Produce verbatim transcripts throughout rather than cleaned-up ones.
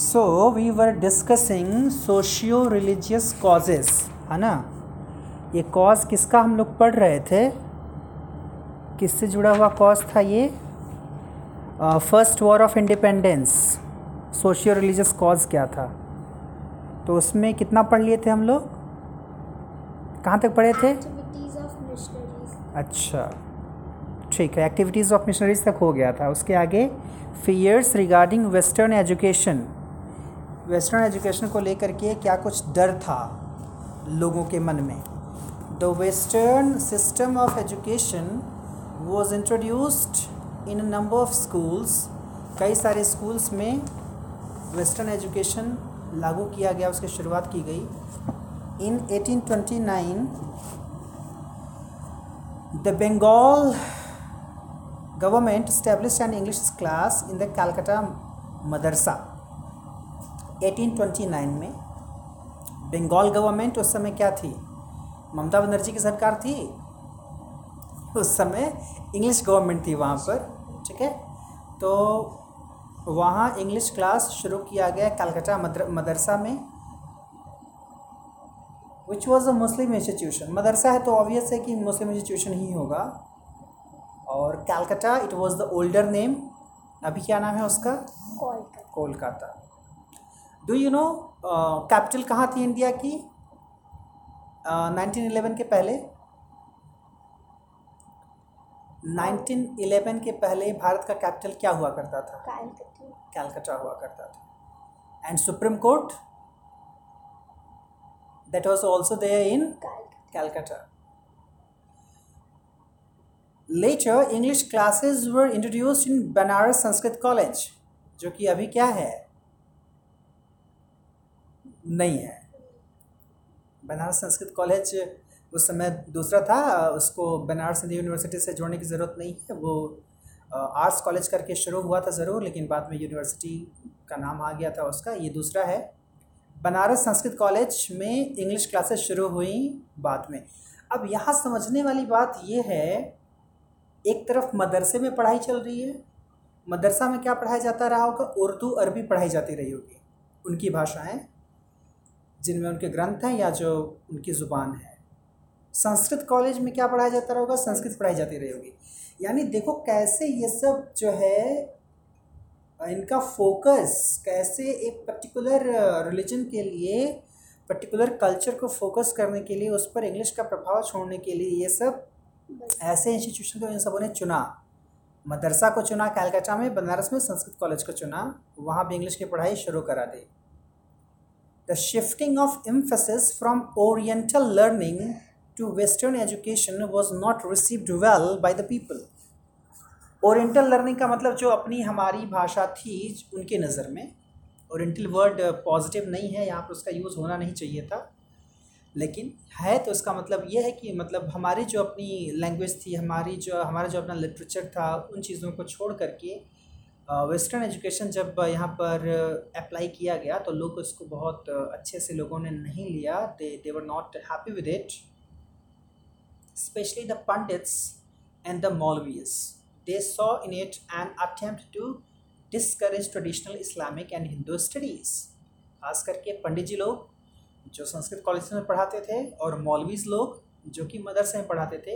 So we were discussing socio-religious causes, है ना। ये cause किसका हम लोग पढ़ रहे थे, किससे जुड़ा हुआ cause था ये? uh, First War of Independence, socio-religious cause क्या था। तो उसमें कितना पढ़ लिए थे हम लोग, कहाँ तक पढ़े थे? Activities of missionaries। अच्छा ठीक है, एक्टिविटीज़ ऑफ मिशनरीज तक हो गया था। उसके आगे fears regarding western education, western education को लेकर के क्या कुछ डर था लोगों के मन में। The western system of education was introduced in number of schools, कई सारे स्कूल्स में वेस्टर्न एजुकेशन लागू किया गया, उसकी शुरुआत की गई। इन अठारह सौ उनतीस the Bengal government established an English class in the Calcutta Madrasah। अठारह सौ उनतीस में बंगाल गवर्नमेंट, उस समय क्या थी, ममता बनर्जी की सरकार थी, उस समय इंग्लिश गवर्नमेंट थी वहाँ पर, ठीक है। तो वहाँ इंग्लिश क्लास शुरू किया गया कलकत्ता मदरसा में, which was a Muslim institution। मदरसा है तो ऑब्वियस है कि मुस्लिम इंस्टीट्यूशन ही होगा। और Calcutta it was the older name, अभी क्या नाम है उसका? Kolkata. Do you know capital कहाँ थी इंडिया की नाइनटीन इलेवन के पहले? नाइनटीन इलेवन के पहले भारत का कैपिटल क्या हुआ करता था? कलकत्ता हुआ करता था। And supreme court that was also there in Calcutta. Later, English classes were introduced in Banaras Sanskrit College, जो कि अभी क्या है, नहीं है। बनारस संस्कृत कॉलेज उस समय दूसरा था, उसको बनारस हिंदू यूनिवर्सिटी से जोड़ने की ज़रूरत नहीं है। वो आर्ट्स कॉलेज करके शुरू हुआ था ज़रूर, लेकिन बाद में यूनिवर्सिटी का नाम आ गया था उसका, ये दूसरा है। बनारस संस्कृत कॉलेज में इंग्लिश क्लासेस शुरू हुई बाद में। अब यहाँ समझने वाली बात ये है, एक तरफ मदरसे में पढ़ाई चल रही है, मदरसा में क्या पढ़ाया जाता रहा होगा? उर्दू अरबी पढ़ाई जाती रही होगी, उनकी भाषाएं जिनमें उनके ग्रंथ हैं या जो उनकी ज़ुबान है। संस्कृत कॉलेज में क्या पढ़ाया जाता रहोगा? संस्कृत पढ़ाई जाती रही होगी। यानी देखो कैसे ये सब जो है, इनका फोकस कैसे एक पर्टिकुलर रिलीजन के लिए, पर्टिकुलर कल्चर को फोकस करने के लिए, उस पर इंग्लिश का प्रभाव छोड़ने के लिए ये सब ऐसे इंस्टीट्यूशन को इन सबों ने चुना। मदरसा को चुना कलकत्ता में, बनारस में संस्कृत कॉलेज को चुना, वहाँ भी इंग्लिश की पढ़ाई शुरू करा दी। The shifting of emphasis from oriental learning to western education was not received well by the people. Oriental learning का मतलब जो अपनी हमारी भाषा थी उनके नज़र में, ओरिएंटल वर्ड पॉजिटिव नहीं है, यहाँ पर उसका यूज़ होना नहीं चाहिए था, लेकिन है। तो इसका मतलब ये है कि मतलब हमारी जो अपनी लैंग्वेज थी, हमारी जो हमारा जो अपना लिटरेचर था, उन चीज़ों को छोड़ करके वेस्टर्न एजुकेशन जब यहाँ पर अप्लाई किया गया तो लोग उसको बहुत अच्छे से लोगों ने नहीं लिया। They they were not happy with it, specially the pandits and the मौलवीज। They saw in it an attempt to discourage traditional Islamic and Hindu studies. खास करके पंडित जी लोग जो संस्कृत कॉलेज में पढ़ाते थे और मौलवीज लोग जो कि मदरसे में पढ़ाते थे,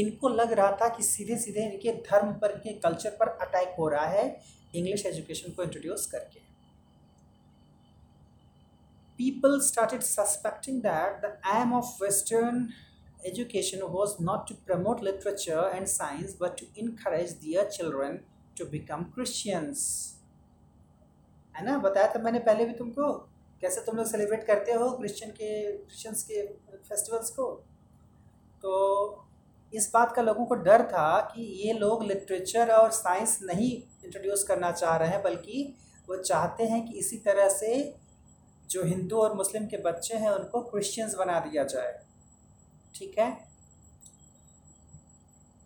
इनको लग रहा था कि सीधे सीधे इनके धर्म पर, इनके कल्चर पर अटैक हो रहा है इंग्लिश एजुकेशन को इंट्रोड्यूस करके। People started suspecting that the aim of western education was not to promote literature and science but to encourage their children to become Christians, है ना। बताया था मैंने पहले भी तुमको, कैसे तुम लोग सेलिब्रेट करते हो क्रिश्चियन के क्रिश्चियंस के फेस्टिवल्स को। तो इस बात का लोगों को डर था कि ये लोग लिटरेचर और साइंस नहीं इंट्रोड्यूस करना चाह रहे हैं, बल्कि वो चाहते हैं कि इसी तरह से जो हिंदू और मुस्लिम के बच्चे हैं उनको क्रिश्चियंस बना दिया जाए, ठीक है।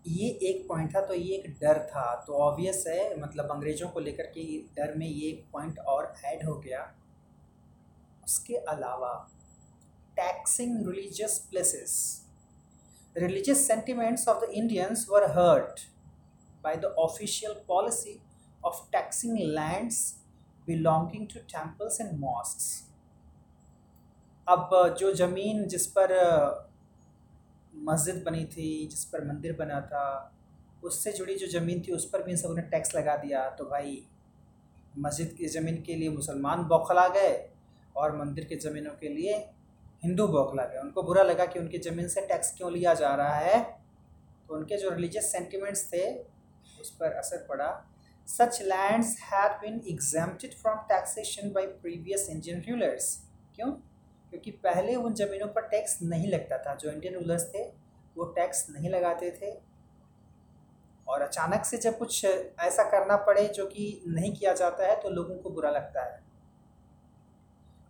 ये एक पॉइंट था, तो ये एक डर था। तो ऑब्वियस है, मतलब अंग्रेज़ों को लेकर के डर में ये एक पॉइंट और ऐड हो गया। उसके अलावा taxing religious places, religious sentiments of the Indians were hurt by the official policy of taxing lands belonging to temples and mosques. अब जो ज़मीन जिस पर मस्जिद बनी थी, जिस पर मंदिर बना था, उससे जुड़ी जो ज़मीन थी उस पर भी इन सबों ने टैक्स लगा दिया। तो भाई मस्जिद की ज़मीन के लिए मुसलमान बौखला गए और मंदिर के ज़मीनों के लिए हिंदू बौखला गए। उनको बुरा लगा कि उनकी ज़मीन से टैक्स क्यों लिया जा रहा है, तो उनके जो रिलीजियस सेंटिमेंट्स थे उस पर असर पड़ा। Such lands had been exempted from taxation by previous Indian rulers. क्यों? क्योंकि पहले उन ज़मीनों पर टैक्स नहीं लगता था। जो इंडियन रूलर्स थे वो टैक्स नहीं लगाते थे, और अचानक से जब कुछ ऐसा करना पड़े जो कि नहीं किया जाता है तो लोगों को बुरा लगता है।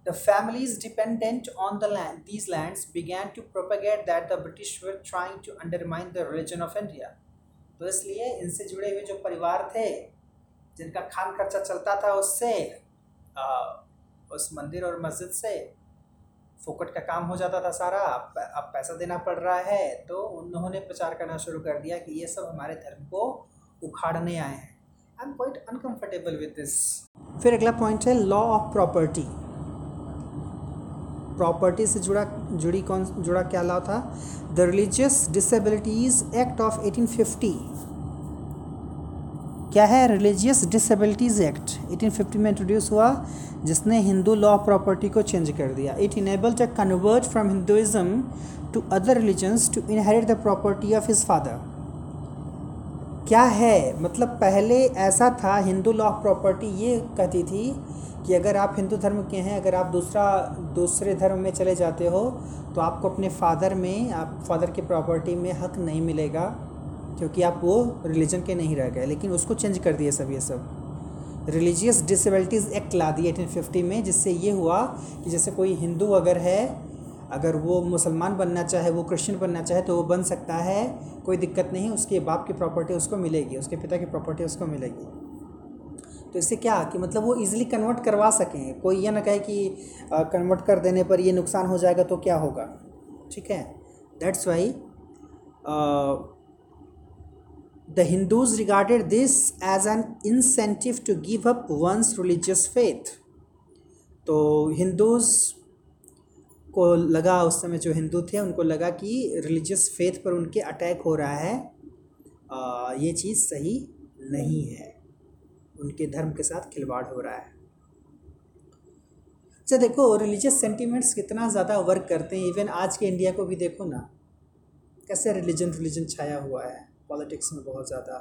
The families dependent on the land, these lands began to propagate that the British were trying to undermine the religion of India. तो इसलिए इनसे जुड़े हुए जो परिवार थे, जिनका खान खर्चा चलता था उससे, उस मंदिर और मस्जिद से फोकट का काम हो जाता था सारा। अब अब पैसा देना पड़ रहा है, तो उन्होंने प्रचार करना शुरू कर दिया कि ये सब हमारे धर्म को उखाड़ने आए हैं। I am quite uncomfortable with this. फिर अगला पॉइंट है लॉ ऑफ प्रॉपर्टी। प्रॉपर्टी से जुड़ा जुड़ी कौन जुड़ा क्या लॉ था? The religious disabilities act of eighteen fifty. क्या है? Religious disabilities act eighteen fifty में इंट्रोड्यूस हुआ, जिसने हिंदू लॉ ऑफ प्रॉपर्टी को चेंज कर दिया। It enabled a convert from Hinduism to other religions to inherit the property of his father. क्या है मतलब? पहले ऐसा था, हिंदू लॉ ऑफ प्रॉपर्टी ये कहती थी कि अगर आप हिंदू धर्म के हैं, अगर आप दूसरा दूसरे धर्म में चले जाते हो तो आपको अपने फादर में, आप फादर की प्रॉपर्टी में हक नहीं मिलेगा, क्योंकि आप वो रिलीजन के नहीं रह गए। लेकिन उसको चेंज कर दिया सब, ये सब रिलीजियस डिसेबिलिटीज़ एक्ट ला दिया एटीन फिफ्टी में, जिससे ये हुआ कि जैसे कोई हिंदू अगर है, अगर वो मुसलमान बनना चाहे, वो क्रिश्चियन बनना चाहे तो वो बन सकता है, कोई दिक्कत नहीं। उसके बाप की प्रॉपर्टी उसको मिलेगी, उसके पिता की प्रॉपर्टी उसको मिलेगी। तो इससे क्या कि मतलब वो ईज़िली कन्वर्ट करवा सकें। कोई ये ना कहे कि कन्वर्ट कर देने पर ये नुकसान हो जाएगा तो क्या होगा। ठीक है, that's why The Hindus regarded this as an incentive to give up one's religious faith. तो Hindus को लगा, उस समय जो हिंदू थे उनको लगा कि religious faith पर उनके अटैक हो रहा है, आ, ये चीज़ सही नहीं है, उनके धर्म के साथ खिलवाड़ हो रहा है। अच्छा देखो, religious sentiments कितना ज़्यादा वर्क करते हैं। इवन आज के इंडिया को भी देखो ना, कैसे religion religion छाया हुआ है पॉलिटिक्स में बहुत ज़्यादा।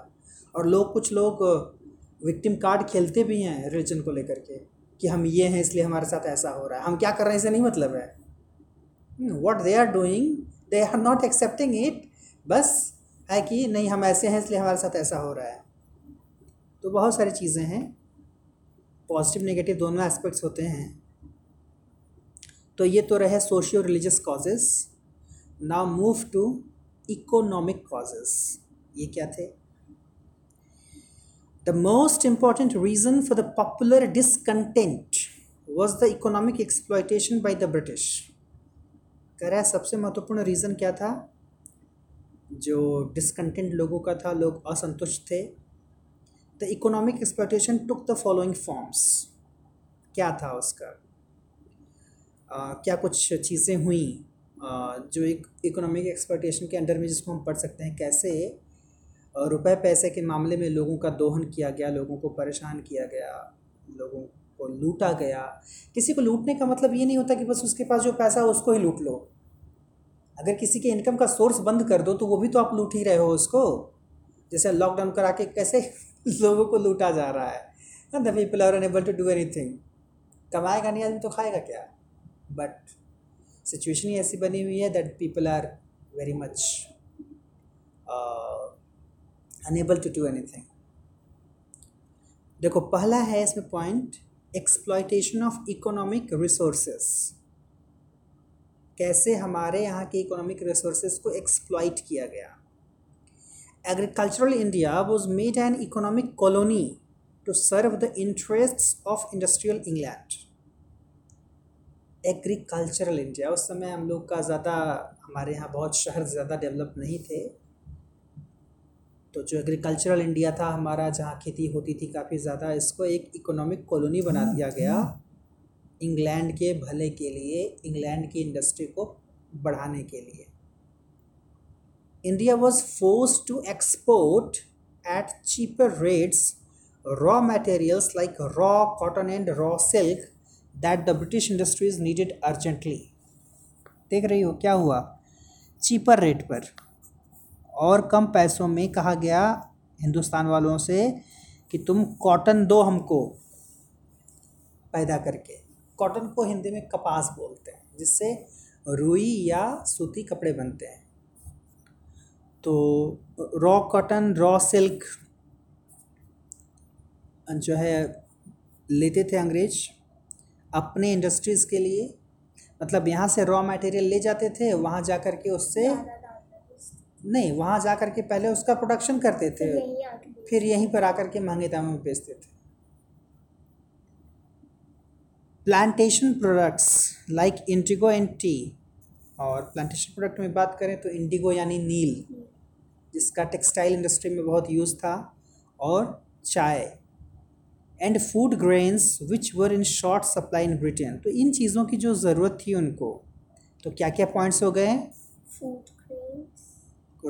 और लोग, कुछ लोग विक्टिम कार्ड खेलते भी हैं रिलीजन को लेकर के, कि हम ये हैं इसलिए हमारे साथ ऐसा हो रहा है, हम क्या कर रहे हैं इसे नहीं मतलब है। What they are doing, they are not accepting it, बस है कि नहीं हम ऐसे हैं इसलिए हमारे साथ ऐसा हो रहा है। तो बहुत सारी चीज़ें हैं, पॉजिटिव नेगेटिव दोनों एस्पेक्ट्स होते हैं। तो ये तो रहे socio religious causes. Now move to economic causes. ये क्या थे? The most important reason for the popular discontent was the economic exploitation by the British. कह रहा है सबसे महत्वपूर्ण रीज़न क्या था जो डिसकंटेंट लोगों का था? लोग असंतुष्ट थे। The economic exploitation took the following forms. क्या था उसका? uh, क्या कुछ चीज़ें हुई uh, जो एक इकोनॉमिक एक्सप्लॉयटेशन के अंडर में, जिसको हम पढ़ सकते हैं। कैसे रुपए पैसे के मामले में लोगों का दोहन किया गया, लोगों को परेशान किया गया, लोगों को लूटा गया। किसी को लूटने का मतलब ये नहीं होता कि बस उसके पास जो पैसा है उसको ही लूट लो। अगर किसी के इनकम का सोर्स बंद कर दो तो वो भी तो आप लूट ही रहे हो उसको। जैसे लॉकडाउन करा के कैसे लोगों को लूटा जा रहा है। The people are unable to do anything. कमाएगा नहीं आदमी तो खाएगा क्या? बट सिचुएशन ही ऐसी बनी हुई है that people are very much unable to do anything. देखो पहला है इसमें point, exploitation of economic resources. कैसे हमारे यहाँ के इकोनॉमिक रिसोर्सेस को एक्सप्लॉइट किया गया। Agricultural India was made an economic colony to serve the interests of industrial England. Agricultural India, उस समय हम लोग का ज़्यादा, हमारे यहाँ बहुत शहर ज़्यादा डेवलप नहीं थे, तो जो एग्रीकल्चरल इंडिया था हमारा, जहाँ खेती होती थी काफ़ी ज़्यादा, इसको एक इकोनॉमिक कॉलोनी बना दिया गया इंग्लैंड के भले के लिए, इंग्लैंड की इंडस्ट्री को बढ़ाने के लिए। India was forced to export at cheaper rates raw materials like raw cotton and raw silk that the British industries needed urgently. देख रही हो क्या हुआ, चीपर रेट पर और कम पैसों में कहा गया हिंदुस्तान वालों से कि तुम कॉटन दो हमको पैदा करके। कॉटन को हिंदी में कपास बोलते हैं, जिससे रुई या सूती कपड़े बनते हैं। तो रॉ कॉटन रॉ सिल्क जो है लेते थे अंग्रेज अपने इंडस्ट्रीज़ के लिए, मतलब यहाँ से रॉ मटेरियल ले जाते थे, वहाँ जा कर के उससे नहीं, वहाँ जा कर के पहले उसका प्रोडक्शन करते थे, फिर यहीं पर आकर के महंगे दामों में बेचते थे। Plantation products like indigo and tea, और प्लांटेशन प्रोडक्ट में बात करें तो इंडिगो यानी नील, जिसका टेक्सटाइल इंडस्ट्री में बहुत यूज़ था, और चाय and food grains which were in short supply in Britain. तो इन चीज़ों की जो ज़रूरत थी उनको, तो क्या क्या पॉइंट्स हो गए,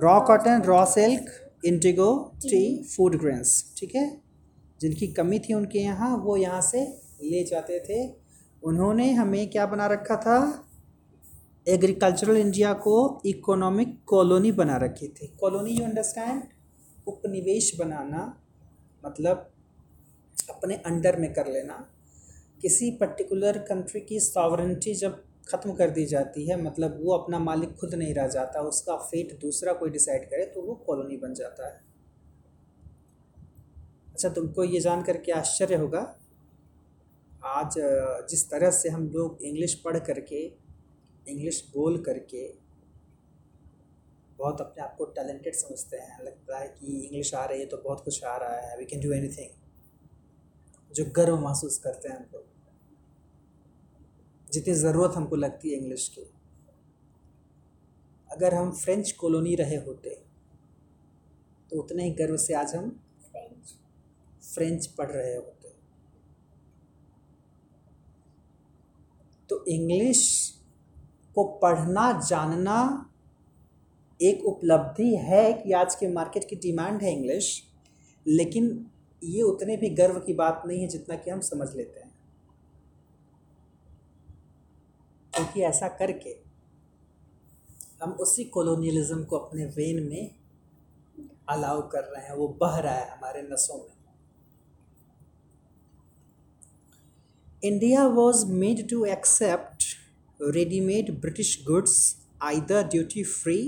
raw cotton raw silk indigo tea food grains, ठीक है। जिनकी कमी थी उनके यहाँ, वो यहाँ से ले जाते थे। उन्होंने हमें क्या बना रखा था, एग्रीकल्चरल इंडिया को इकोनॉमिक कॉलोनी बना रखी थी। कॉलोनी यू अंडरस्टैंड, उपनिवेश बनाना मतलब अपने अंडर में कर लेना। किसी पर्टिकुलर कंट्री की सॉवरेंटी जब ख़त्म कर दी जाती है, मतलब वो अपना मालिक खुद नहीं रह जाता, उसका फेट दूसरा कोई डिसाइड करे, तो वो कॉलोनी बन जाता है। अच्छा, तुमको ये जान करके आश्चर्य होगा, आज जिस तरह से हम लोग इंग्लिश पढ़ करके, इंग्लिश बोल करके बहुत अपने आप को टैलेंटेड समझते हैं, लगता है कि इंग्लिश आ रही है तो बहुत कुछ आ रहा है, वी कैन डू एनीथिंग, जो गर्व महसूस करते हैं हम लोग, जितनी ज़रूरत हमको लगती है इंग्लिश की। अगर हम फ्रेंच कॉलोनी रहे होते तो उतने ही गर्व से आज हम फ्रेंच फ्रेंच पढ़ रहे होते। तो इंग्लिश को पढ़ना जानना एक उपलब्धि है कि आज के मार्केट की डिमांड है इंग्लिश, लेकिन ये उतने भी गर्व की बात नहीं है जितना कि हम समझ लेते हैं। क्योंकि ऐसा करके हम उसी कॉलोनियलिज्म को अपने वेन में अलाउ कर रहे हैं, वो बह रहा है हमारे नसों में। India was made to accept ready-made British goods either duty-free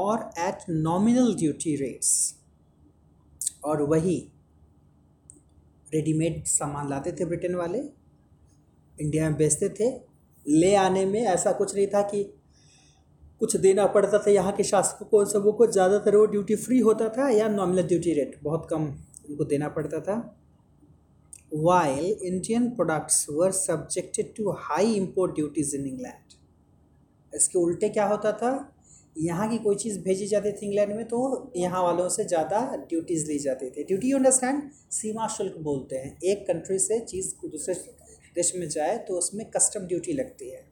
or at nominal duty rates. और वही रेडीमेड सामान लाते थे ब्रिटेन वाले, इंडिया में बेचते थे। ले आने में ऐसा कुछ नहीं था कि कुछ देना पड़ता था यहाँ के शासकों को, उन सबों को। ज़्यादातर वो ड्यूटी फ्री होता था या नॉमिनल ड्यूटी रेट, बहुत कम उनको देना पड़ता था। While Indian products were subjected to high import duties in England. इसके उल्टे क्या होता था, यहाँ की कोई चीज़ भेजी जाती थी इंग्लैंड में तो यहाँ वालों से ज़्यादा ड्यूटीज़ ली जाती थी। ड्यूटी यू अंडरस्टैंड, सीमा शुल्क बोलते हैं। एक कंट्री से चीज़ दूसरे देश में जाए तो उसमें कस्टम ड्यूटी लगती है।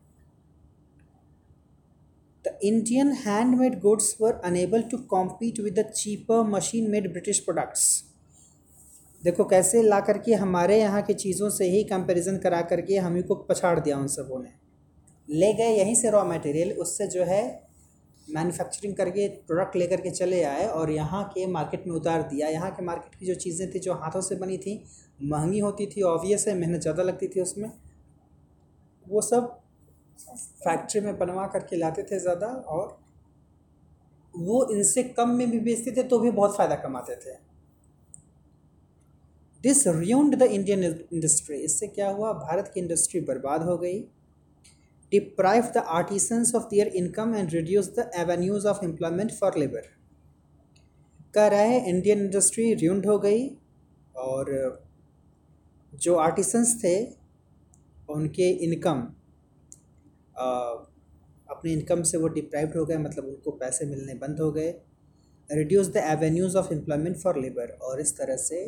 The Indian handmade goods were unable to compete with the cheaper machine-made British products. देखो कैसे ला करके हमारे यहाँ की चीज़ों से ही कंपैरिजन करा करके हम ही को पछाड़ दिया। उन सबों ने ले गए यहीं से रॉ मटेरियल, उससे जो है मैन्युफैक्चरिंग करके प्रोडक्ट लेकर के चले आए और यहाँ के मार्केट में उतार दिया। यहाँ के मार्केट की जो चीज़ें थी जो हाथों से बनी थी, महंगी होती थी, ऑब्वियस है, मेहनत ज़्यादा लगती थी उसमें, वो सब फैक्ट्री में बनवा करके लाते थे ज़्यादा, और वो इनसे कम में भी बेचते थे तो भी बहुत फ़ायदा कमाते थे। This ruined the Indian industry. इससे क्या हुआ, भारत की इंडस्ट्री बर्बाद हो गई। Deprived the artisans of their income and reduced the avenues of employment for labor. कह रहा है इंडियन इंडस्ट्री ruined हो गई और जो artisans थे उनके इनकम, अपने इनकम से वो deprived हो गए, मतलब उनको पैसे मिलने बंद हो गए। Reduce the avenues of employment for labour, और इस तरह से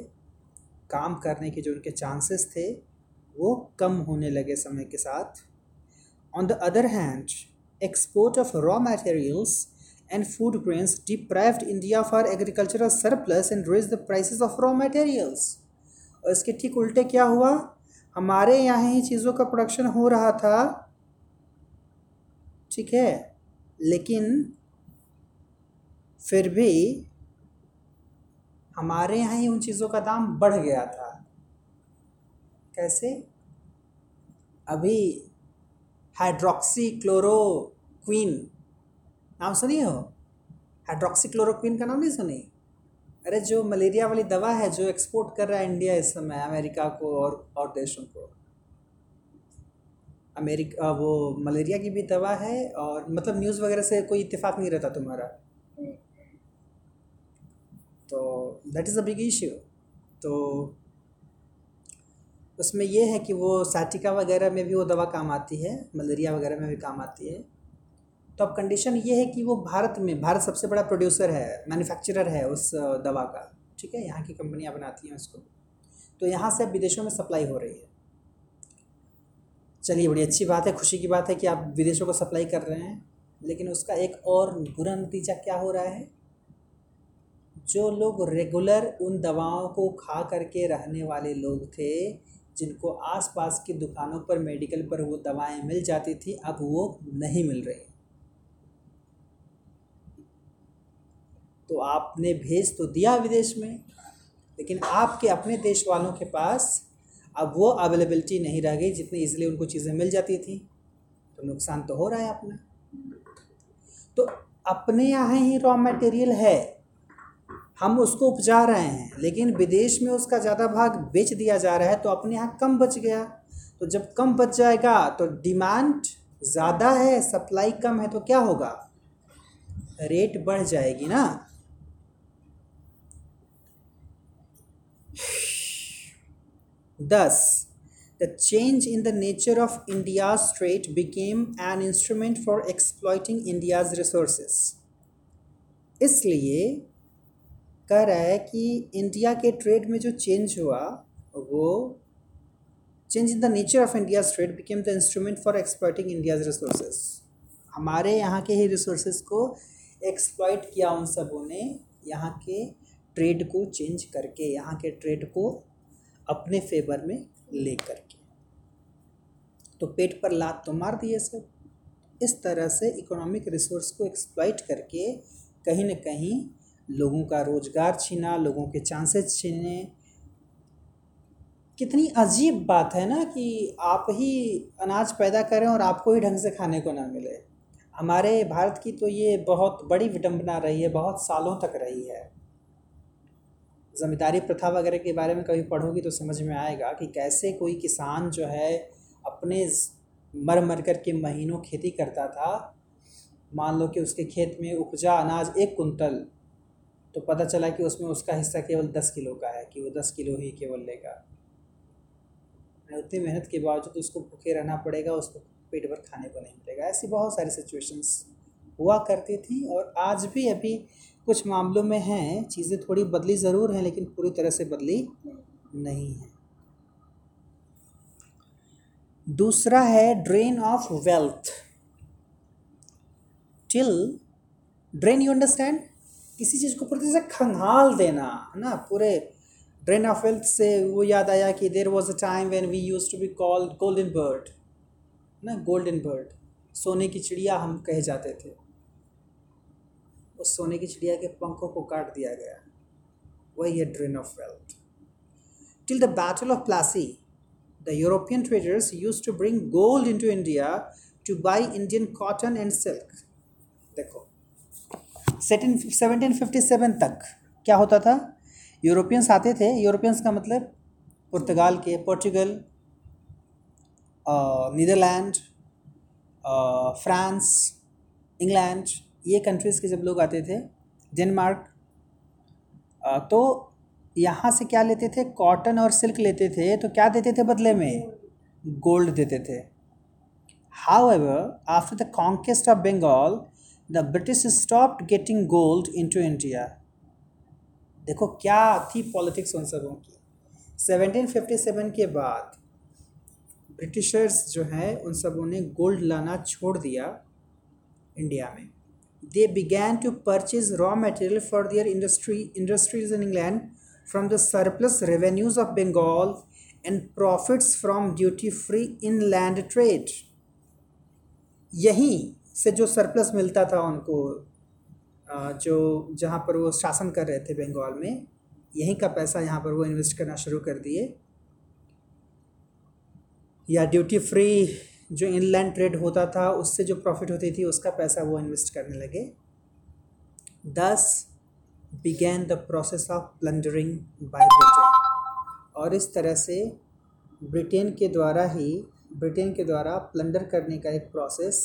काम करने के जो उनके चांसेस थे वो कम होने लगे समय के साथ। On the other hand export of raw materials and food grains deprived India of our agricultural surplus and raised the prices of raw materials। और इसके ठीक उल्टे क्या हुआ, हमारे यहाँ ही चीज़ों का प्रोडक्शन हो रहा था, ठीक है, लेकिन फिर भी हमारे यहाँ ही उन चीज़ों का दाम बढ़ गया था। कैसे? अभी हाइड्रोक्सीक्लोरोक्विन नाम सुनिए हो, हाइड्रोक्सीक्लोरोक्विन का नाम नहीं सुनी? अरे जो मलेरिया वाली दवा है जो एक्सपोर्ट कर रहा है इंडिया इस समय अमेरिका को और और देशों को। अमेरिका वो मलेरिया की भी दवा है, और मतलब न्यूज़ वगैरह से कोई इत्तेफाक नहीं रहता तुम्हारा, तो that is a big issue. तो उसमें यह है कि वो साटिका वगैरह में भी वो दवा काम आती है, मलेरिया वगैरह में भी काम आती है। तो अब कंडीशन ये है कि वो भारत में, भारत सबसे बड़ा प्रोड्यूसर है, मैन्युफैक्चरर है उस दवा का, ठीक है, यहाँ की कंपनियाँ बनाती हैं उसको, तो यहाँ से अब विदेशों में सप्लाई हो रही है। चलिए बड़ी अच्छी बात है, खुशी की बात है कि आप विदेशों को सप्लाई कर रहे हैं, लेकिन उसका एक और बुरा नतीजा क्या हो रहा है, जो लोग रेगुलर उन दवाओं को खा करके रहने वाले लोग थे, जिनको आसपास की दुकानों पर, मेडिकल पर वो दवाएँ मिल जाती थी, अब वो नहीं मिल रही। तो आपने भेज तो दिया विदेश में, लेकिन आपके अपने देश वालों के पास अब वो अवेलेबिलिटी नहीं रह गई जितनी ईजिली उनको चीज़ें मिल जाती थी, तो नुकसान तो हो रहा है अपना। तो अपने यहाँ ही रॉ मटेरियल है, हम उसको उपजा रहे हैं, लेकिन विदेश में उसका ज़्यादा भाग बेच दिया जा रहा है, तो अपने यहाँ कम बच गया। तो जब कम बच जाएगा तो डिमांड ज़्यादा है, सप्लाई कम है, तो क्या होगा, रेट बढ़ जाएगी ना। Thus, the change in the nature of India's trade became an instrument for exploiting India's resources। इसलिए कह रहा है कि इंडिया के ट्रेड में जो चेंज हुआ, वो change in the nature of India's trade became the instrument for exploiting India's resources. हमारे यहाँ के ही रिसोर्सेज को एक्सप्लॉइट किया उन सबों ने, यहाँ के ट्रेड को चेंज करके, यहाँ के ट्रेड को अपने फेवर में ले करके, तो पेट पर लात तो मार दिए सब। इस तरह से इकोनॉमिक रिसोर्स को एक्सप्लॉइट करके कहीं न कहीं लोगों का रोज़गार छीना, लोगों के चांसेस छीने। कितनी अजीब बात है ना कि आप ही अनाज पैदा करें और आपको ही ढंग से खाने को ना मिले। हमारे भारत की तो ये बहुत बड़ी विडम्बना रही है, बहुत सालों तक रही है। ज़मींदारी प्रथा वगैरह के बारे में कभी पढ़ोगी तो समझ में आएगा कि कैसे कोई किसान जो है अपने मर मर कर के महीनों खेती करता था। मान लो कि उसके खेत में उपजा अनाज एक कुंतल, तो पता चला कि उसमें उसका हिस्सा केवल दस किलो का है, कि वो दस किलो ही केवल लेगा। उतनी मेहनत के बावजूद तो उसको भूखे रहना पड़ेगा, उसको पेट भर खाने को नहीं मिलेगा। ऐसी बहुत सारी सिचुएशंस हुआ करती थी, और आज भी अभी कुछ मामलों में हैं, चीज़ें थोड़ी बदली ज़रूर हैं, लेकिन पूरी तरह से बदली नहीं है। दूसरा है drain of wealth. Till drain, you understand, किसी चीज़ को पूरी तरह से खंगाल देना, है ना। पूरे ड्रेन ऑफ वेल्थ से वो याद आया कि there was a time when we used to be called golden bird, ना, गोल्डन बर्ड, सोने की चिड़िया हम कहे जाते थे। उस सोने की चिड़िया के पंखों को काट दिया गया, वही है drain of wealth. Till the battle of Plassey the European traders used to bring gold into India to buy Indian cotton and silk. देखो सेवनटीन फिफ्टी सेवन तक क्या होता था, यूरोपियंस आते थे, यूरोपियंस का मतलब पुर्तगाल के, पोर्चुगल, नीदरलैंड, फ्रांस, इंग्लैंड, ये कंट्रीज़ के जब लोग आते थे, डेनमार्क, uh, तो यहाँ से क्या लेते थे, कॉटन और सिल्क लेते थे। तो क्या देते थे बदले में, गोल्ड देते थे। However after the conquest of Bengal the British stopped getting gold into India. देखो क्या थी पॉलिटिक्स उन सबों की। सेवनटीन फिफ्टी सेवन के बाद ब्रिटिशर्स जो हैं उन सबों ने गोल्ड लाना छोड़ दिया इंडिया में। They began to purchase raw material for their industry industries in England from the surplus revenues of Bengal and profits from duty free inland trade. यहीं से जो सरप्लस मिलता था उनको, जो जहाँ पर वो शासन कर रहे थे बंगाल में, यहीं का पैसा यहाँ पर वो इन्वेस्ट करना शुरू कर दिए, या ड्यूटी फ्री जो इनलैंड ट्रेड होता था उससे जो प्रॉफिट होती थी उसका पैसा वो इन्वेस्ट करने लगे। Thus began the process of plundering by Britain. और इस तरह से ब्रिटेन के द्वारा ही ब्रिटेन के द्वारा प्लंडर करने का एक प्रोसेस,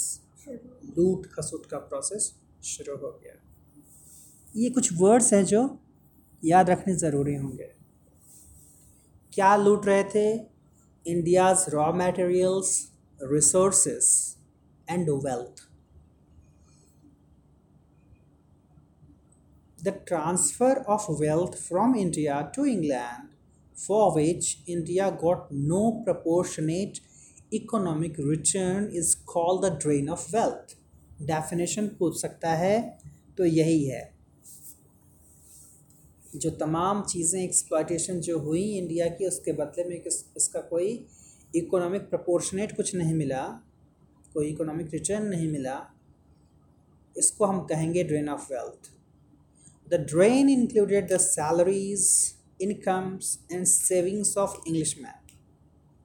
लूट खसूट का प्रोसेस शुरू हो गया। ये कुछ वर्ड्स हैं जो याद रखने ज़रूरी होंगे। क्या लूट रहे थे? India's raw materials, resources and wealth. The transfer of wealth from India to England for which India got no proportionate economic return is called the drain of wealth. Definition पूछ सकता है तो यही है, जो तमाम चीज़ें एक्सप्लॉयटेशन जो हुई इंडिया की उसके बदले में किस, इसका कोई इकोनॉमिक प्रपोर्शनेट कुछ नहीं मिला, कोई इकोनॉमिक रिटर्न नहीं मिला, इसको हम कहेंगे drain of wealth. The drain included the salaries, incomes and savings of Englishman.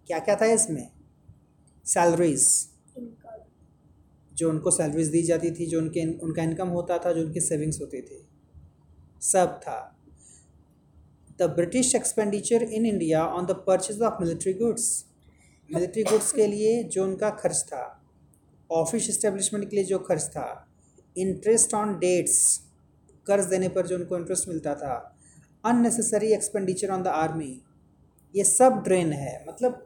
क्या क्या था इसमें? सैलरीज, जो उनको सैलरीज दी जाती थी, जो उनके उनका इनकम होता था, जो उनकी सेविंग्स होती थी, सब था। The British expenditure in India on the purchase of military goods. Military goods के लिए जो उनका खर्च था, ऑफिस इस्टेब्लिशमेंट के लिए जो खर्च था, इंटरेस्ट ऑन डेट्स, कर्ज देने पर जो उनको इंटरेस्ट मिलता था, unnecessary expenditure on the army, ये सब ड्रेन है। मतलब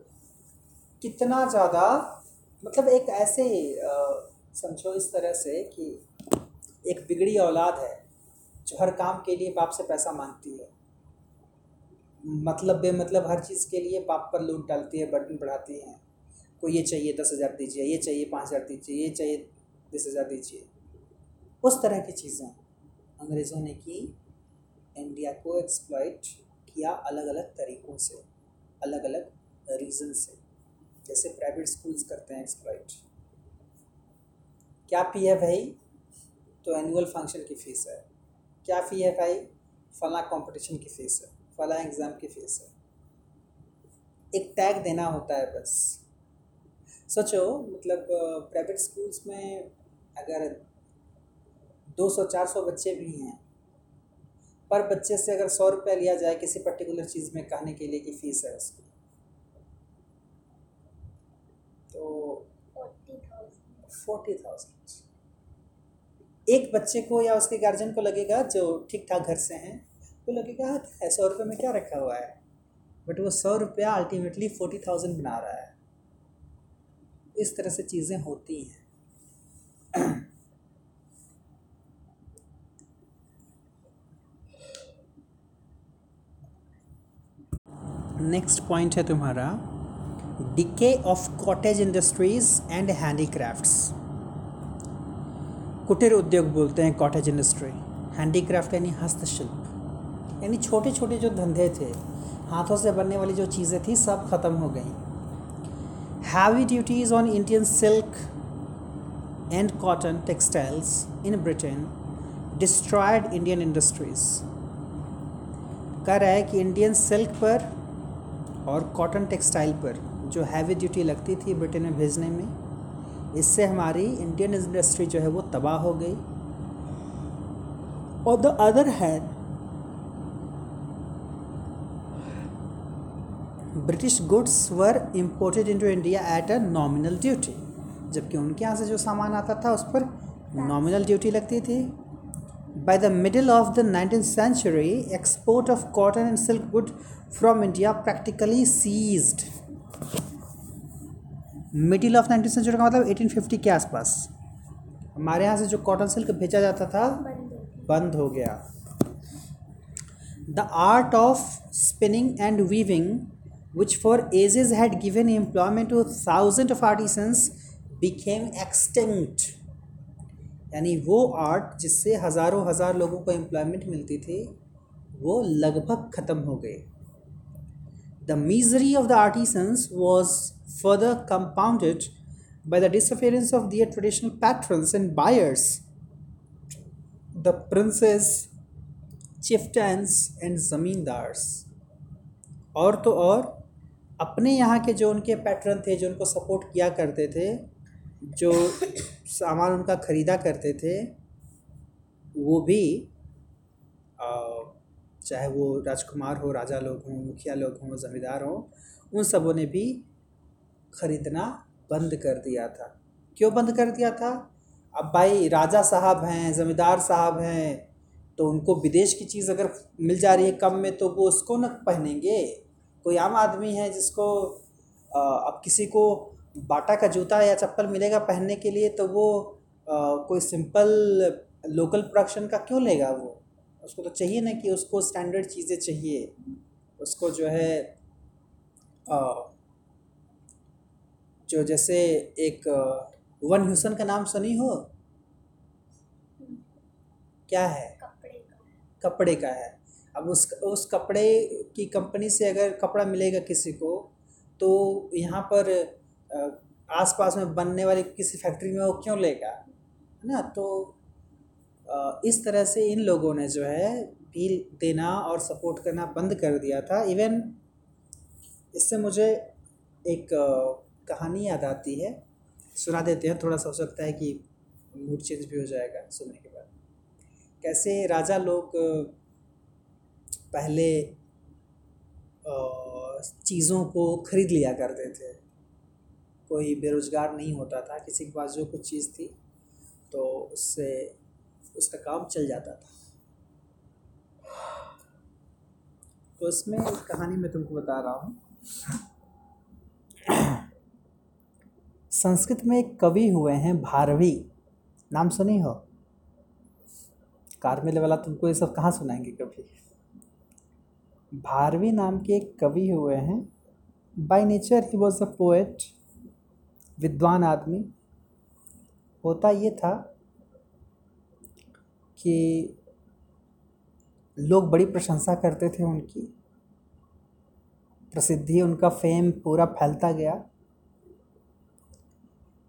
कितना ज़्यादा, मतलब एक ऐसे समझो इस तरह से कि एक बिगड़ी औलाद है जो हर काम के लिए बाप से पैसा मांगती है, मतलब बेमतलब हर चीज़ के लिए बाप पर लूट डालती है, बर्तन बढ़ाती है, को ये चाहिए दस हज़ार दीजिए, ये चाहिए पाँच हज़ार दीजिए, ये चाहिए बीस हज़ार दीजिए। उस तरह की चीज़ें अंग्रेज़ों ने की, इंडिया को एक्सप्लॉइट किया अलग अलग तरीक़ों से, अलग अलग रीज़न से, जैसे प्राइवेट स्कूल्स करते हैं एक्सप्लॉइट। क्या फ़ी है भाई? तो एनुअल फंक्शन की फ़ीस है। क्या फ़ी है भाई? फला कंपटीशन की फ़ीस है, फला एग्ज़ाम की फ़ीस है। एक टैग देना होता है बस। सोचो मतलब प्राइवेट स्कूल्स में अगर दो सौ चार सौ बच्चे भी हैं, पर बच्चे से अगर सौ रुपये लिया जाए किसी पर्टिकुलर चीज़ में कहने के लिए कि फ़ीस है उसकी, तो फोर्टी थाउजेंड एक बच्चे को या उसके गार्जियन को लगेगा जो ठीक ठाक घर से हैं, तो लगेगा सौ रुपये में क्या रखा हुआ है, बट वो सौ रुपया अल्टीमेटली फोर्टी थाउजेंड बना रहा है। इस तरह से चीज़ें होती हैं। नेक्स्ट पॉइंट है तुम्हारा decay of cottage industries and handicrafts. कुटीर उद्योग बोलते हैं कॉटेज इंडस्ट्री, हैंडीक्राफ्ट यानी हस्तशिल्प, यानी छोटे छोटे जो धंधे थे, हाथों से बनने वाली जो चीज़ें थी, सब ख़त्म हो गई। Heavy duties on Indian silk and cotton textiles in Britain destroyed Indian industries. कह रहा है कि इंडियन सिल्क पर और कॉटन टेक्सटाइल पर जो हैवी ड्यूटी लगती थी ब्रिटेन में भेजने में, इससे हमारी इंडियन इंडस्ट्री जो है वो तबाह हो गई। और the other hand British goods were imported into India at a nominal duty, जबकि उनके यहाँ से जो सामान आता था उस पर नॉमिनल ड्यूटी लगती थी। By the middle of the nineteenth century, export of cotton and silkwood from India practically ceased. Middle of nineteenth century का मतलब eighteen fifty के आसपास, हमारे यहाँ से जो कॉटन सिल्क भेजा जाता था बंद हो गया। The art of spinning and weaving which for ages had given employment to thousands of artisans became extinct। यानी वो आर्ट जिससे हज़ारों हज़ार लोगों को एम्प्लॉयमेंट मिलती थी वो लगभग ख़त्म हो गए। The misery of the artisans was further compounded by the disappearance of their traditional patrons and buyers। The princes, chieftains and zamindars। और तो और अपने यहाँ के जो उनके पैटर्न थे जो उनको सपोर्ट किया करते थे, जो सामान उनका ख़रीदा करते थे, वो भी चाहे वो राजकुमार हो, राजा लोग हों, मुखिया लोग हों, ज़मींदार हों, उन सबों ने भी ख़रीदना बंद कर दिया था। क्यों बंद कर दिया था? अब भाई राजा साहब हैं, ज़मींदार साहब हैं, तो उनको विदेश की चीज़ अगर मिल जा रही है कम में तो वो उसको न पहनेंगे। कोई आम आदमी है जिसको आ, अब किसी को बाटा का जूता या चप्पल मिलेगा पहनने के लिए तो वो आ, कोई सिंपल लोकल प्रोडक्शन का क्यों लेगा? वो उसको तो चाहिए ना कि उसको स्टैंडर्ड चीज़ें चाहिए, उसको जो है आ, जो जैसे एक वन ह्यूसन का नाम सुनी हो? क्या है? कपड़े का है। अब उस उस कपड़े की कंपनी से अगर कपड़ा मिलेगा किसी को तो यहाँ पर आसपास में बनने वाली किसी फैक्ट्री में वो क्यों लेगा, है ना? तो इस तरह से इन लोगों ने जो है बिल देना और सपोर्ट करना बंद कर दिया था। इवन इससे मुझे एक कहानी याद आती है, सुना देते हैं थोड़ा सा, हो सकता है कि मूड चेंज भी हो जाएगा सुनने के बाद। कैसे राजा लोग पहले चीज़ों को ख़रीद लिया करते थे, कोई बेरोज़गार नहीं होता था, किसी के पास जो कुछ चीज़ थी तो उससे उसका काम चल जाता था। तो इसमें कहानी मैं तुमको बता रहा हूँ। संस्कृत में एक कवि हुए हैं भारवी, नाम सुनी हो? कार मेले वाला तुमको ये सब कहाँ सुनाएंगे कभी। भारवी नाम के एक कवि हुए हैं। By nature he was a poet, विद्वान आदमी। होता ये था कि लोग बड़ी प्रशंसा करते थे उनकी, प्रसिद्धि, उनका फेम पूरा फैलता गया।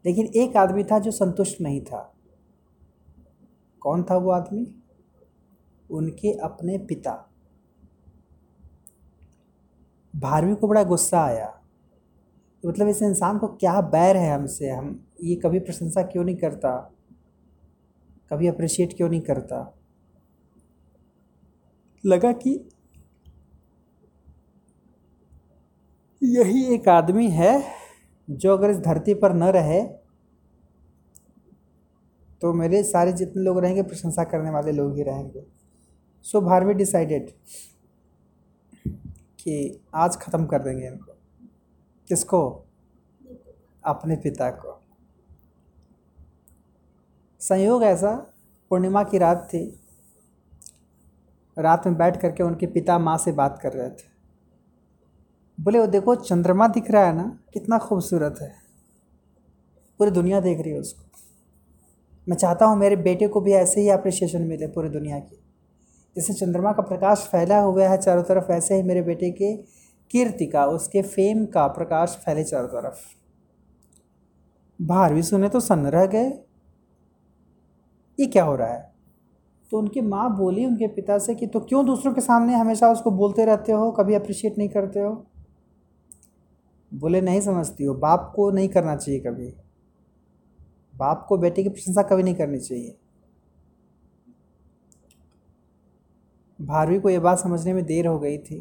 लेकिन एक आदमी था जो संतुष्ट नहीं था। कौन था वो आदमी? उनके अपने पिता। भारवी को बड़ा गुस्सा आया, मतलब इस इंसान को क्या बैर है हमसे, हम ये कभी प्रशंसा क्यों नहीं करता, कभी अप्रिशिएट क्यों नहीं करता। लगा कि यही एक आदमी है जो अगर इस धरती पर न रहे तो मेरे सारे जितने लोग रहेंगे प्रशंसा करने वाले लोग ही रहेंगे। सो so, भारवी डिसाइडेड कि आज ख़त्म कर देंगे इनको। किसको? अपने पिता को। संयोग ऐसा, पूर्णिमा की रात थी, रात में बैठ करके उनके पिता माँ से बात कर रहे थे। बोले वो देखो चंद्रमा दिख रहा है ना, कितना खूबसूरत है, पूरी दुनिया देख रही है उसको। मैं चाहता हूँ मेरे बेटे को भी ऐसे ही अप्रिशिएशन मिले पूरी दुनिया की, जैसे चंद्रमा का प्रकाश फैला हुआ है चारों तरफ, ऐसे ही मेरे बेटे के कीर्ति का, उसके फेम का प्रकाश फैले चारों तरफ। भारवी सुने तो सन्न रह गए, ये क्या हो रहा है। तो उनकी माँ बोली उनके पिता से कि तो क्यों दूसरों के सामने हमेशा उसको बोलते रहते हो, कभी अप्रिशिएट नहीं करते हो। बोले नहीं समझती हो, बाप को नहीं करना चाहिए कभी, बाप को बेटे की प्रशंसा कभी नहीं करनी चाहिए। भारवी को यह बात समझने में देर हो गई थी,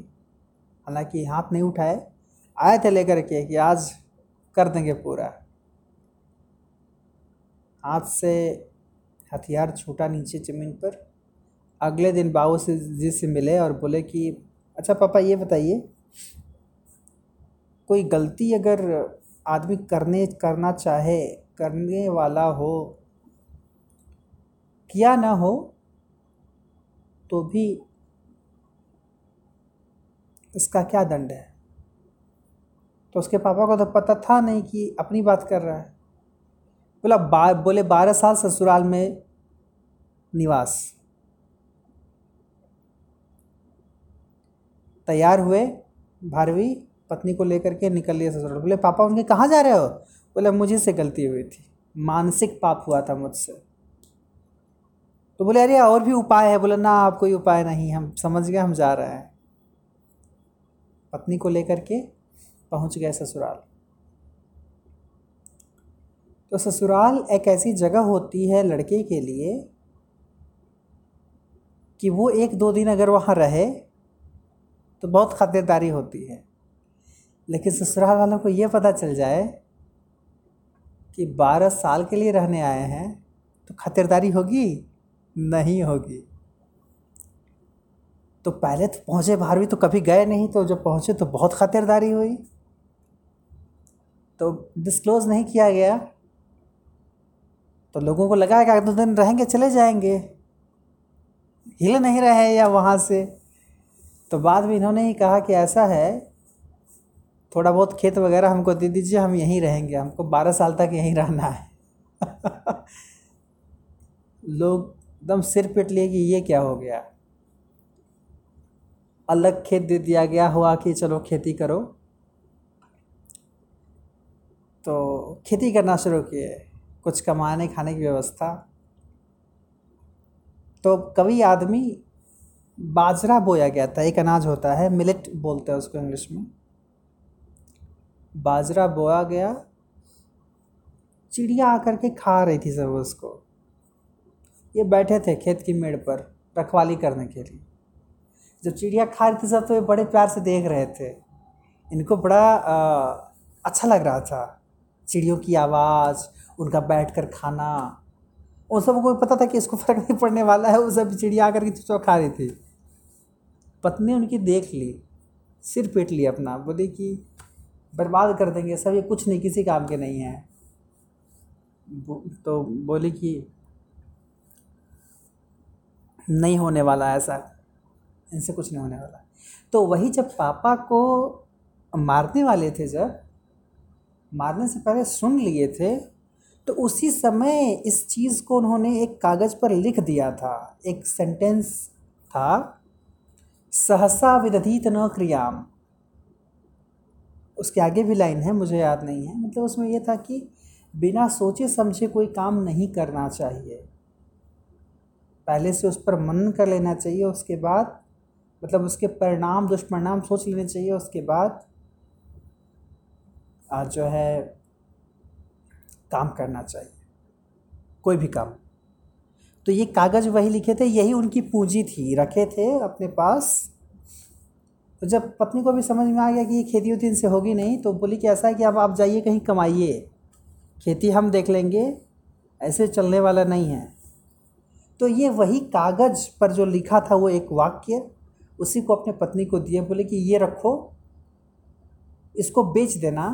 हालांकि हाथ नहीं उठाए, आए थे लेकर के कि आज कर देंगे पूरा। हाथ से हथियार छूटा नीचे ज़मीन पर। अगले दिन बाबू से जी से मिले और बोले कि अच्छा पापा ये बताइए, कोई गलती अगर आदमी करने करना चाहे, करने वाला हो किया ना हो तो भी इसका क्या दंड है। तो उसके पापा को तो पता था नहीं कि अपनी बात कर रहा है। बोला बा, बोले बारह साल ससुराल में निवास। तैयार हुए भारवी, पत्नी को लेकर के निकल लिए ससुराल। बोले पापा उनके कहाँ जा रहे हो? बोले मुझे से गलती हुई थी, मानसिक पाप हुआ था मुझसे। तो बोले अरे और भी उपाय है? बोला ना आप कोई उपाय नहीं, हम समझ गए, हम जा रहे हैं। पत्नी को लेकर के पहुंच गए ससुराल। तो ससुराल एक ऐसी जगह होती है लड़के के लिए कि वो एक दो दिन अगर वहाँ रहे तो बहुत खातिरदारी होती है, लेकिन ससुराल वालों को ये पता चल जाए कि बारह साल के लिए रहने आए हैं तो खातिरदारी होगी नहीं होगी। तो पहले तो पहुँचे भारवी तो कभी गए नहीं, तो जब पहुँचे तो बहुत खातिरदारी हुई। तो डिस्क्लोज़ नहीं किया गया, तो लोगों को लगा कि दो दिन रहेंगे चले जाएंगे, हिले नहीं रहे या वहाँ से। तो बाद में इन्होंने ही कहा कि ऐसा है, थोड़ा बहुत खेत वगैरह हमको दे दीजिए, हम यहीं रहेंगे, हमको बारह साल तक यहीं रहना है। लोग एकदम सिर पीट लिए कि ये क्या हो गया। अलग खेत दे दिया गया, हुआ कि चलो खेती करो। तो खेती करना शुरू किए, कुछ कमाने खाने की व्यवस्था। तो कभी आदमी बाजरा बोया गया था, एक अनाज होता है, मिलेट बोलते हैं उसको इंग्लिश में। बाजरा बोया गया, चिड़िया आकर के खा रही थी सब उसको। ये बैठे थे खेत की मेड़ पर रखवाली करने के लिए। जब चिड़िया खा रही थी सब, तो ये बड़े प्यार से देख रहे थे, इनको बड़ा आ, अच्छा लग रहा था। चिड़ियों की आवाज़, उनका बैठकर खाना, उन सबको कोई पता था कि इसको फ़र्क नहीं पड़ने वाला है। वो सब चिड़िया आकर के चुपचाप खा रही थी। पत्नी उनकी देख ली, सिर पीट लिया अपना, बोली कि बर्बाद कर देंगे सब, ये कुछ नहीं, किसी काम के नहीं है। तो बोली कि नहीं होने वाला ऐसा, इनसे कुछ नहीं होने वाला। तो वही जब पापा को मारने वाले थे, जब मारने से पहले सुन लिए थे, तो उसी समय इस चीज़ को उन्होंने एक कागज़ पर लिख दिया था। एक सेंटेंस था, सहसा विदधीत न क्रियाम। उसके आगे भी लाइन है, मुझे याद नहीं है, मतलब उसमें यह था कि बिना सोचे समझे कोई काम नहीं करना चाहिए, पहले से उस पर मनन कर लेना चाहिए, उसके बाद मतलब उसके परिणाम दुष्परिणाम सोच लेने चाहिए, उसके बाद आज जो है काम करना चाहिए, कोई भी काम। तो ये कागज़ वही लिखे थे, यही उनकी पूंजी थी, रखे थे अपने पास। तो जब पत्नी को भी समझ में आ गया कि ये खेती उतनी से होगी नहीं, तो बोली कि ऐसा है कि अब आप जाइए कहीं कमाइए, खेती हम देख लेंगे, ऐसे चलने वाला नहीं है। तो ये वही कागज़ पर जो लिखा था वो एक वाक्य, उसी को अपने पत्नी को दिए, बोले कि ये रखो, इसको बेच देना,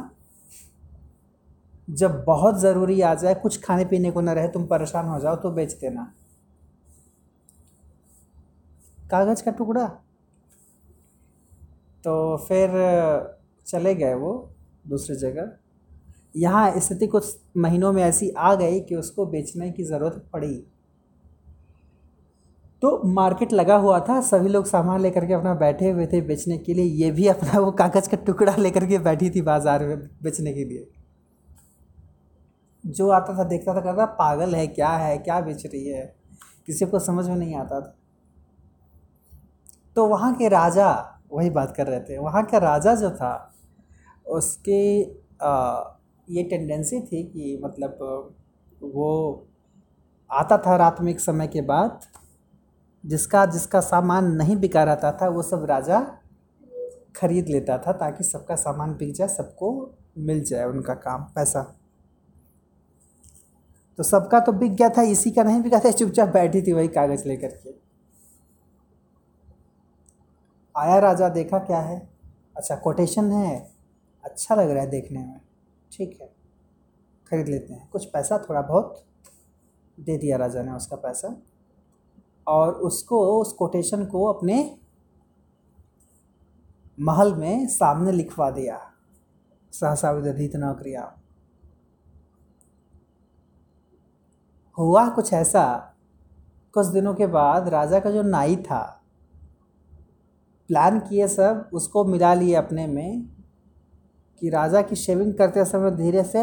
जब बहुत ज़रूरी आ जाए, कुछ खाने पीने को ना रहे, तुम परेशान हो जाओ तो बेच देना। कागज़ का टुकड़ा। तो फिर चले गए वो दूसरी जगह। यहाँ स्थिति कुछ महीनों में ऐसी आ गई कि उसको बेचने की ज़रूरत पड़ी। तो मार्केट लगा हुआ था, सभी लोग सामान लेकर के अपना बैठे हुए थे बेचने के लिए। ये भी अपना वो कागज़ का टुकड़ा लेकर के बैठी थी बाज़ार में बेचने के लिए। जो आता था देखता था, कहता पागल है क्या है, क्या बेच रही है, किसी को समझ में नहीं आता था। तो वहाँ के राजा, वही बात कर रहे थे, वहाँ का राजा जो था उसके आ, ये टेंडेंसी थी कि मतलब वो आता था रात में एक समय के बाद, जिसका जिसका सामान नहीं बिका रहता था वो सब राजा खरीद लेता था, ताकि सबका सामान बिक जाए, सबको मिल जाए उनका काम पैसा। तो सबका तो बिक गया था, इसी का नहीं बिका था, चुपचाप बैठी थी वही कागज़ लेकर के। आया राजा, देखा क्या है, अच्छा कोटेशन है, अच्छा लग रहा है देखने में, ठीक है खरीद लेते हैं, कुछ पैसा थोड़ा बहुत दे दिया राजा ने उसका पैसा, और उसको उस कोटेशन को अपने महल में सामने लिखवा दिया, सहसा विदधित नौकरियाँ। हुआ कुछ ऐसा, कुछ दिनों के बाद राजा का जो नाई था, प्लान किए सब, उसको मिला लिए अपने में कि राजा की शेविंग करते समय धीरे से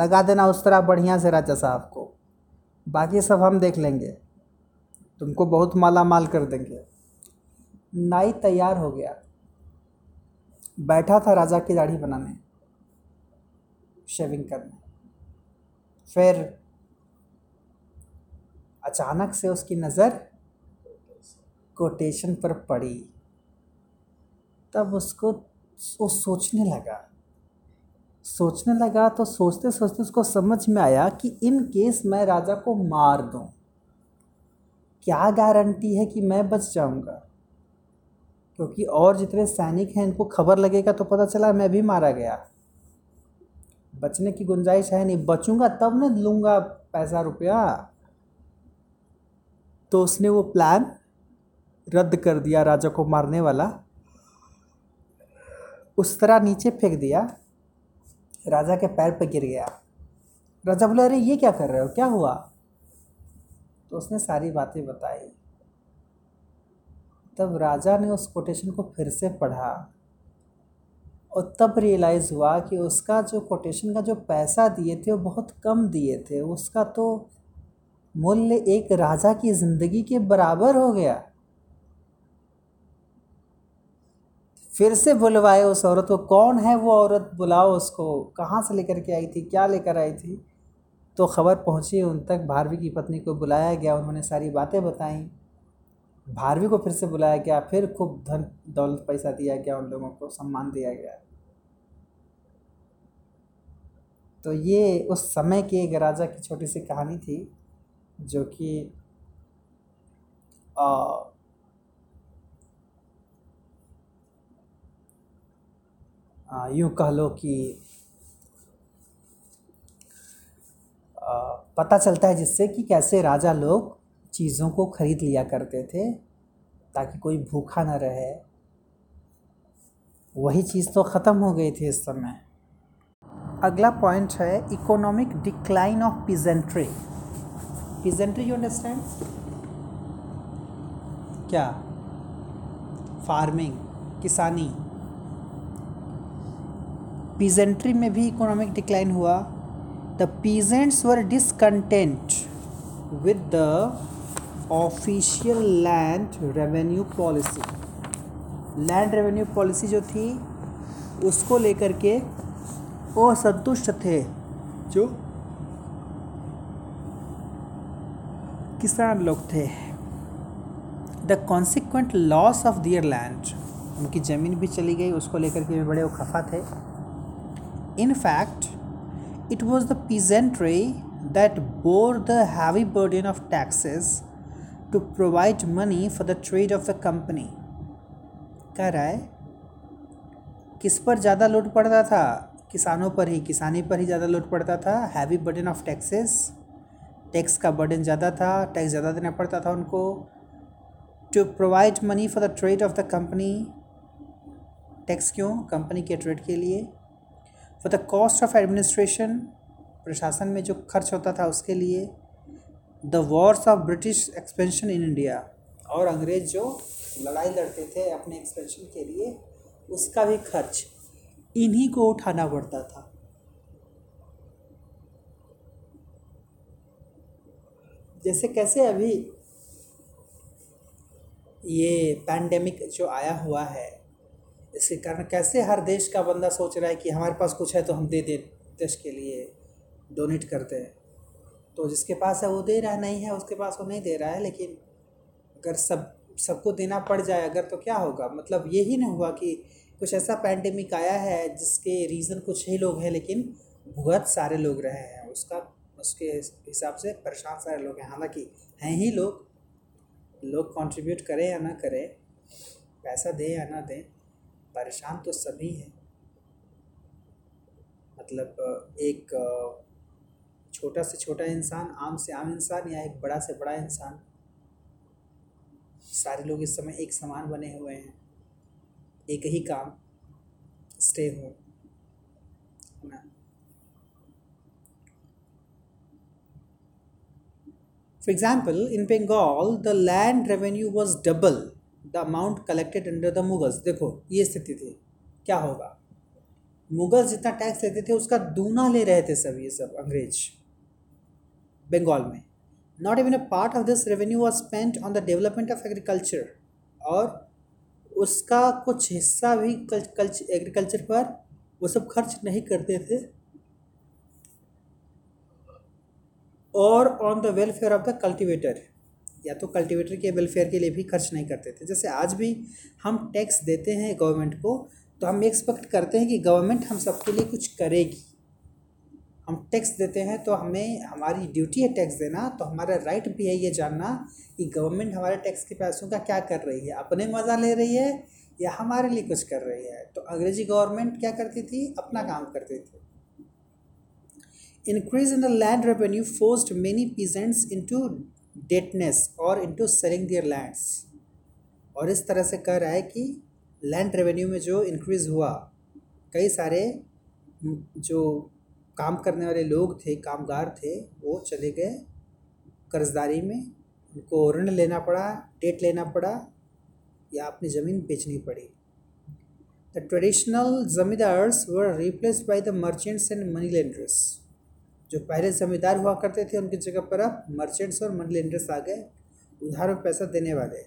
लगा देना उस तरह बढ़िया से राजा साहब को, बाकी सब हम देख लेंगे, तुमको बहुत माला माल कर देंगे। नाई तैयार हो गया, बैठा था राजा की दाढ़ी बनाने, शेविंग करने। फिर अचानक से उसकी नज़र कोटेशन पर पड़ी। तब उसको वो सोचने लगा सोचने लगा तो सोचते सोचते उसको समझ में आया कि इन केस मैं राजा को मार दूँ, क्या गारंटी है कि मैं बच जाऊँगा, क्योंकि और जितने सैनिक हैं इनको खबर लगेगा तो पता चला मैं भी मारा गया, बचने की गुंजाइश है नहीं, बचूंगा तब न लूँगा पैसा रुपया। तो उसने वो प्लान रद्द कर दिया, राजा को मारने वाला उस तरह नीचे फेंक दिया, राजा के पैर पर गिर गया। राजा बोला, अरे ये क्या कर रहे हो, क्या हुआ? तो उसने सारी बातें बताई। तब राजा ने उस कोटेशन को फिर से पढ़ा और तब रियलाइज़ हुआ कि उसका जो कोटेशन का जो पैसा दिए थे वो बहुत कम दिए थे, उसका तो मूल्य एक राजा की ज़िंदगी के बराबर हो गया। फिर से बुलवाए उस औरत को, कौन है वो औरत, बुलाओ उसको, कहाँ से लेकर के आई थी, क्या लेकर आई थी। तो खबर पहुँची उन तक, भारवी की पत्नी को बुलाया गया, उन्होंने सारी बातें बताईं। भारवी को फिर से बुलाया गया, फिर खूब धन दौलत पैसा दिया गया, उन लोगों को सम्मान दिया गया। तो ये उस समय के एक राजा की छोटी सी कहानी थी जो कि आ, यूँ कह लो कि पता चलता है जिससे कि कैसे राजा लोग चीज़ों को ख़रीद लिया करते थे ताकि कोई भूखा न रहे। वही चीज़ तो ख़त्म हो गई थी इस समय। अगला पॉइंट है economic decline of peasantry. Peasantry you understand क्या? फार्मिंग, किसानी। पीजेंट्री में भी इकोनॉमिक डिक्लाइन हुआ। The peasants were discontent with the official land revenue policy. Land revenue policy जो थी उसको लेकर के वो असंतुष्ट थे जो किसान लोग थे। The consequent loss of their land, उनकी ज़मीन भी चली गई, उसको लेकर के भी बड़े वो खफा थे। In fact, it was the peasantry that bore the heavy burden of taxes to provide money for the trade of the company. कह रहा है किस पर ज़्यादा लोड पड़ता था? किसानों पर ही, किसानी पर ही ज़्यादा लोड पड़ता था। Heavy burden of taxes, tax का बर्डन ज़्यादा था, टैक्स ज़्यादा देना पड़ता था उनको। To provide money for the trade of the company, tax क्यों? कंपनी के ट्रेड के लिए। For the cost of administration, प्रशासन में जो खर्च होता था उसके लिए। The wars of British expansion in India, और अंग्रेज़ जो लड़ाई लड़ते थे अपने एक्सपेंशन के लिए उसका भी खर्च इन्हीं को उठाना पड़ता था। जैसे कैसे अभी ये पैंडेमिक जो आया हुआ है, इसके कारण कैसे हर देश का बंदा सोच रहा है कि हमारे पास कुछ है तो हम दे दे, देश के लिए डोनेट करते हैं। तो जिसके पास है वो दे रहा है, नहीं है उसके पास वो नहीं दे रहा है। लेकिन अगर सब सबको देना पड़ जाए अगर तो क्या होगा? मतलब ये ही नहीं हुआ कि कुछ ऐसा पैंडेमिक आया है जिसके रीज़न कुछ ही लोग हैं लेकिन भुगत सारे लोग रहे हैं, उसका उसके हिसाब से परेशान सारे लोग हैं। हालाँकि हैं ही लोग, लोग कॉन्ट्रीब्यूट करें या ना करें, पैसा दें या ना दें, परेशान तो सभी हैं। मतलब एक छोटा से छोटा इंसान, आम से आम इंसान या एक बड़ा से बड़ा इंसान, सारे लोग इस समय एक समान बने हुए हैं। एक ही काम, स्टे होम, है ना। For example, in Bengal, the land revenue was double the amount collected under the Mughals. देखो ये स्थिति थी, क्या होगा? मुगल्स जितना टैक्स लेते थे उसका दूना ले रहे थे सब, ये सब अंग्रेज बंगाल में। Not even a part of this revenue was spent on the development of agriculture, और उसका कुछ हिस्सा भी एग्रीकल्चर पर वो सब खर्च नहीं करते थे, और on the welfare of the cultivator, या तो कल्टिवेटर के वेलफेयर के लिए भी खर्च नहीं करते थे। जैसे आज भी हम टैक्स देते हैं गवर्नमेंट को, तो हम एक्सपेक्ट करते हैं कि गवर्नमेंट हम सबके लिए कुछ करेगी। हम टैक्स देते हैं तो हमें, हमारी ड्यूटी है टैक्स देना, तो हमारा राइट भी है ये जानना कि गवर्नमेंट हमारे टैक्स के पैसों का क्या कर रही है, अपने मज़ा ले रही है या हमारे लिए कुछ कर रही है। तो अंग्रेजी गवर्नमेंट क्या करती थी? अपना काम करती थी। Increase in the land revenue forced many peasants into डेटनेस और इनटू सेलिंग देयर लैंड्स। और इस तरह से कह रहा है कि लैंड रेवेन्यू में जो इंक्रीज़ हुआ, कई सारे जो काम करने वाले लोग थे, कामगार थे, वो चले गए कर्जदारी में, उनको ऋण लेना पड़ा, डेट लेना पड़ा, या अपनी ज़मीन बेचनी पड़ी। The traditional zamindars were replaced by the merchants and money lenders. जो पहले जमींदार हुआ करते थे उनकी जगह पर अब मर्चेंट्स और मनी लेंडर्स आ गए, उधार में पैसा देने वाले।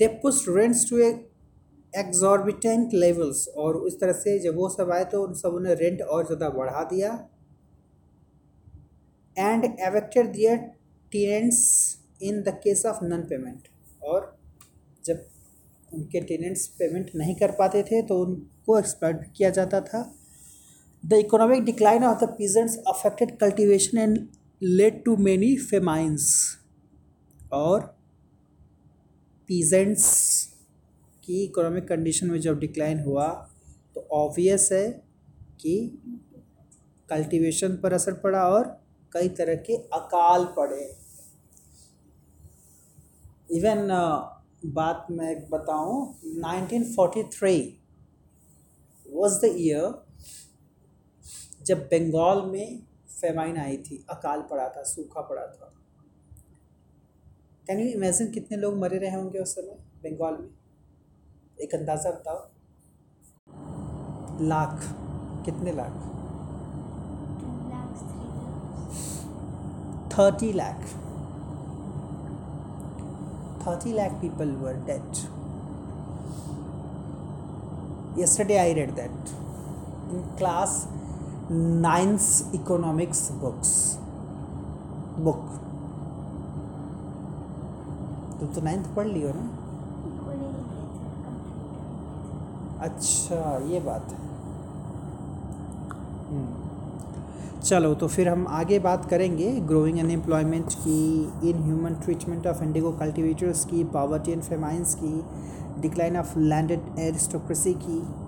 They pushed rents to exorbitant levels, और उस तरह से जब वो सब आए तो उन सब ने रेंट और ज़्यादा बढ़ा दिया। And evicted their tenants in the case of non payment, और जब उनके टेनेंट्स पेमेंट नहीं कर पाते थे तो उनको एक्सप्लॉइट भी किया जाता था। The economic decline of the peasants affected cultivation and led to many famines, और पीजेंट्स की इकोनॉमिक कंडीशन में जब डिक्लाइन हुआ तो ऑब्वियस है कि कल्टीवेशन पर असर पड़ा और कई तरह के अकाल पड़े। इवन बात मैं बताऊं, nineteen forty three was the year जब बंगाल में फेमाइन आई थी, अकाल पड़ा था, सूखा पड़ा था। कैन यू इमेजिन कितने लोग मरे रहे होंगे उस समय बंगाल में? एक अंदाज़ा बताओ, लाख। कितने lakh? Thirty lakh thirty lakh people were dead. Yesterday I read that in class nine's economics books book. तुम तो नाइन्थ पढ़ लियो ना? अच्छा, ये बात है। चलो, तो फिर हम आगे बात करेंगे ग्रोइंग अनएम्प्लॉयमेंट की, inhuman treatment of indigo cultivators की, पॉवर्टी एंड फेमाइंस की, डिक्लाइन ऑफ लैंडेड एरिस्टोक्रेसी की।